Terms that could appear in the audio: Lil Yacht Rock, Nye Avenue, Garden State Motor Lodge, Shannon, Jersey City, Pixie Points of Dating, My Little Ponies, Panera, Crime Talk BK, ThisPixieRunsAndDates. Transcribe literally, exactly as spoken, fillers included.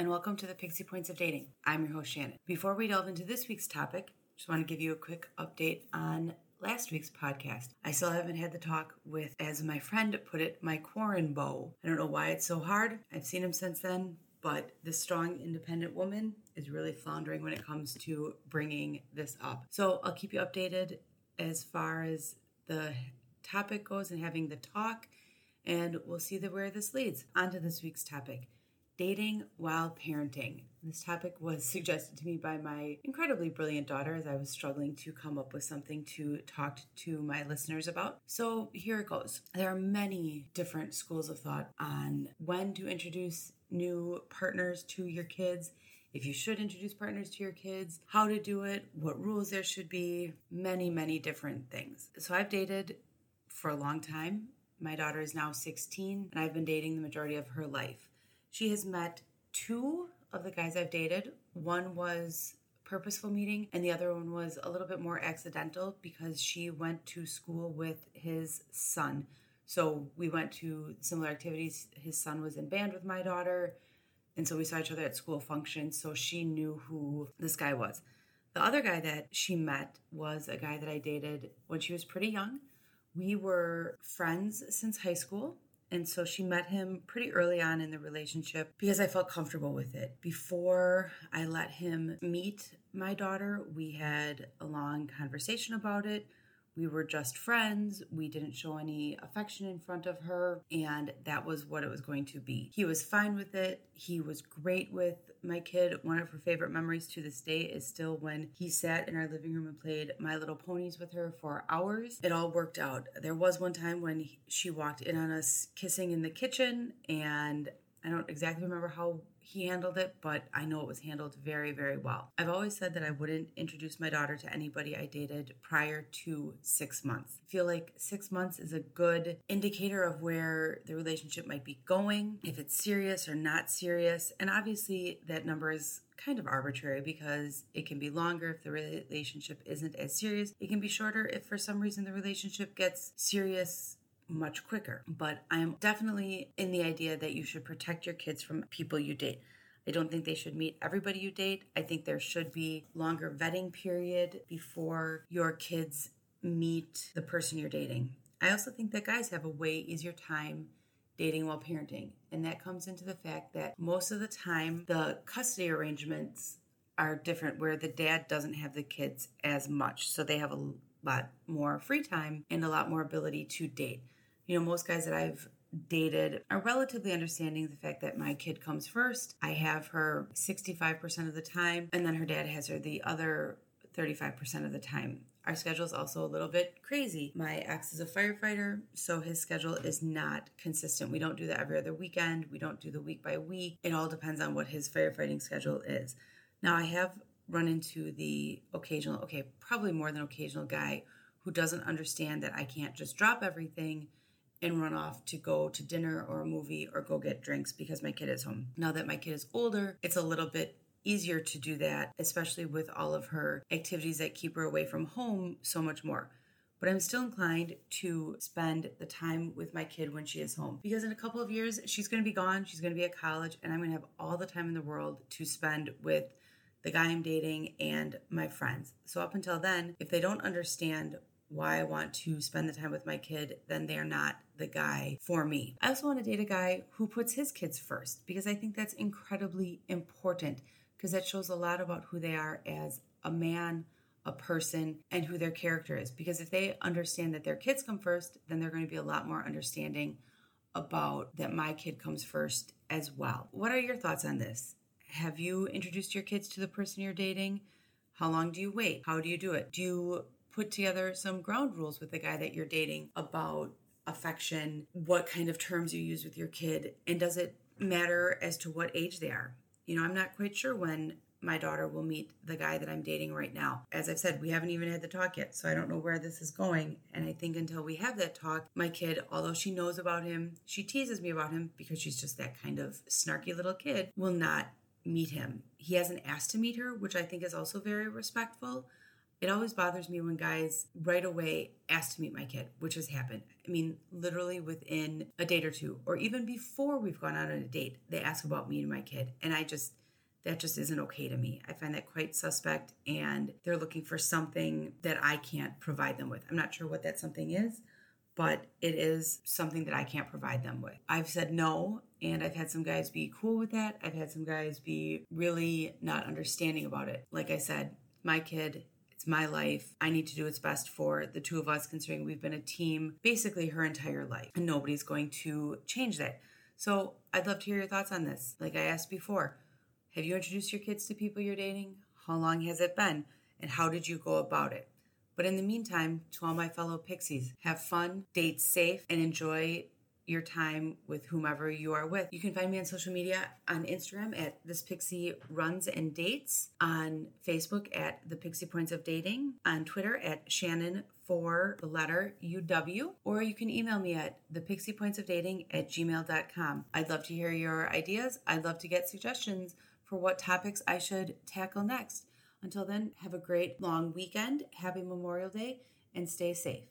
and welcome to the Pixie Points of Dating. I'm your host, Shannon. Before we delve into this week's topic, just want to give you a quick update on last week's podcast. I still haven't had the talk with, as my friend put it, my Quarren beau. I don't know why it's so hard. I've seen him since then, but this strong, independent woman is really floundering when it comes to bringing this up. So I'll keep you updated as far as the topic goes and having the talk, and we'll see the, where this leads. On to this week's topic, dating while parenting. This topic was suggested to me by my incredibly brilliant daughter as I was struggling to come up with something to talk to my listeners about. So here it goes. There are many different schools of thought on when to introduce new partners to your kids, if you should introduce partners to your kids, how to do it, what rules there should be, many, many different things. So I've dated for a long time. My daughter is now sixteen, and I've been dating the majority of her life. She has met two of the guys I've dated. One was purposeful meeting, and the other one was a little bit more accidental because she went to school with his son. So we went to similar activities. His son was in band with my daughter, and so we saw each other at school functions, so she knew who this guy was. The other guy that she met was a guy that I dated when she was pretty young. We were friends since high school, and so she met him pretty early on in the relationship because I felt comfortable with it. Before I let him meet my daughter, we had a long conversation about it. We were just friends. We didn't show any affection in front of her, and that was what it was going to be. He was fine with it. He was great with my kid. One of her favorite memories to this day is still when he sat in our living room and played My Little Ponies with her for hours. It all worked out. There was one time when she walked in on us kissing in the kitchen, and I don't exactly remember how he handled it, but I know it was handled very, very well. I've always said that I wouldn't introduce my daughter to anybody I dated prior to six months. I feel like six months is a good indicator of where the relationship might be going, if it's serious or not serious. And obviously that number is kind of arbitrary because it can be longer if the relationship isn't as serious. It can be shorter if for some reason the relationship gets serious much quicker. But I am definitely in the idea that you should protect your kids from people you date. I don't think they should meet everybody you date. I think there should be longer vetting period before your kids meet the person you're dating. I also think that guys have a way easier time dating while parenting. And that comes into the fact that most of the time the custody arrangements are different where the dad doesn't have the kids as much. So they have a lot more free time and a lot more ability to date. You know, most guys that I've dated are relatively understanding of the fact that my kid comes first. I have her sixty-five percent of the time, and then her dad has her the other thirty-five percent of the time. Our schedule is also a little bit crazy. My ex is a firefighter, so his schedule is not consistent. We don't do that every other weekend. We don't do the week by week. It all depends on what his firefighting schedule is. Now, I have run into the occasional, okay, probably more than occasional guy who doesn't understand that I can't just drop everything and run off to go to dinner or a movie or go get drinks because my kid is home. Now that my kid is older, it's a little bit easier to do that, especially with all of her activities that keep her away from home so much more. But I'm still inclined to spend the time with my kid when she is home because in a couple of years, she's going to be gone. She's going to be at college, and I'm going to have all the time in the world to spend with the guy I'm dating and my friends. So up until then, if they don't understand why I want to spend the time with my kid, then they're not the guy for me. I also want to date a guy who puts his kids first because I think that's incredibly important because that shows a lot about who they are as a man, a person, and who their character is. Because if they understand that their kids come first, then they're going to be a lot more understanding about that my kid comes first as well. What are your thoughts on this? Have you introduced your kids to the person you're dating? How long do you wait? How do you do it? Do you put together some ground rules with the guy that you're dating about affection, what kind of terms you use with your kid, and does it matter as to what age they are? You know, I'm not quite sure when my daughter will meet the guy that I'm dating right now. As I've said, we haven't even had the talk yet, so I don't know where this is going. And I think until we have that talk, my kid, although she knows about him, she teases me about him because she's just that kind of snarky little kid, will not meet him. He hasn't asked to meet her, which I think is also very respectful. It always bothers me when guys right away ask to meet my kid, which has happened. I mean, literally within a date or two, or even before we've gone out on a date, they ask about me and my kid. And I just, that just isn't okay to me. I find that quite suspect, and they're looking for something that I can't provide them with. I'm not sure what that something is, but it is something that I can't provide them with. I've said no, and I've had some guys be cool with that. I've had some guys be really not understanding about it. Like I said, my kid, it's my life. I need to do what's best for the two of us, considering we've been a team basically her entire life, and nobody's going to change that. So I'd love to hear your thoughts on this. Like I asked before, have you introduced your kids to people you're dating? How long has it been? And how did you go about it? But in the meantime, to all my fellow Pixies, have fun, date safe, and enjoy your time with whomever you are with. You can find me on social media on Instagram at ThisPixieRunsAndDates, on Facebook at The Pixie Points of Dating, on Twitter at Shannon for the letter U W, or you can email me at ThePixiePointsOfDating at gmail dot com. I'd love to hear your ideas. I'd love to get suggestions for what topics I should tackle next. Until then, have a great long weekend, happy Memorial Day, and stay safe.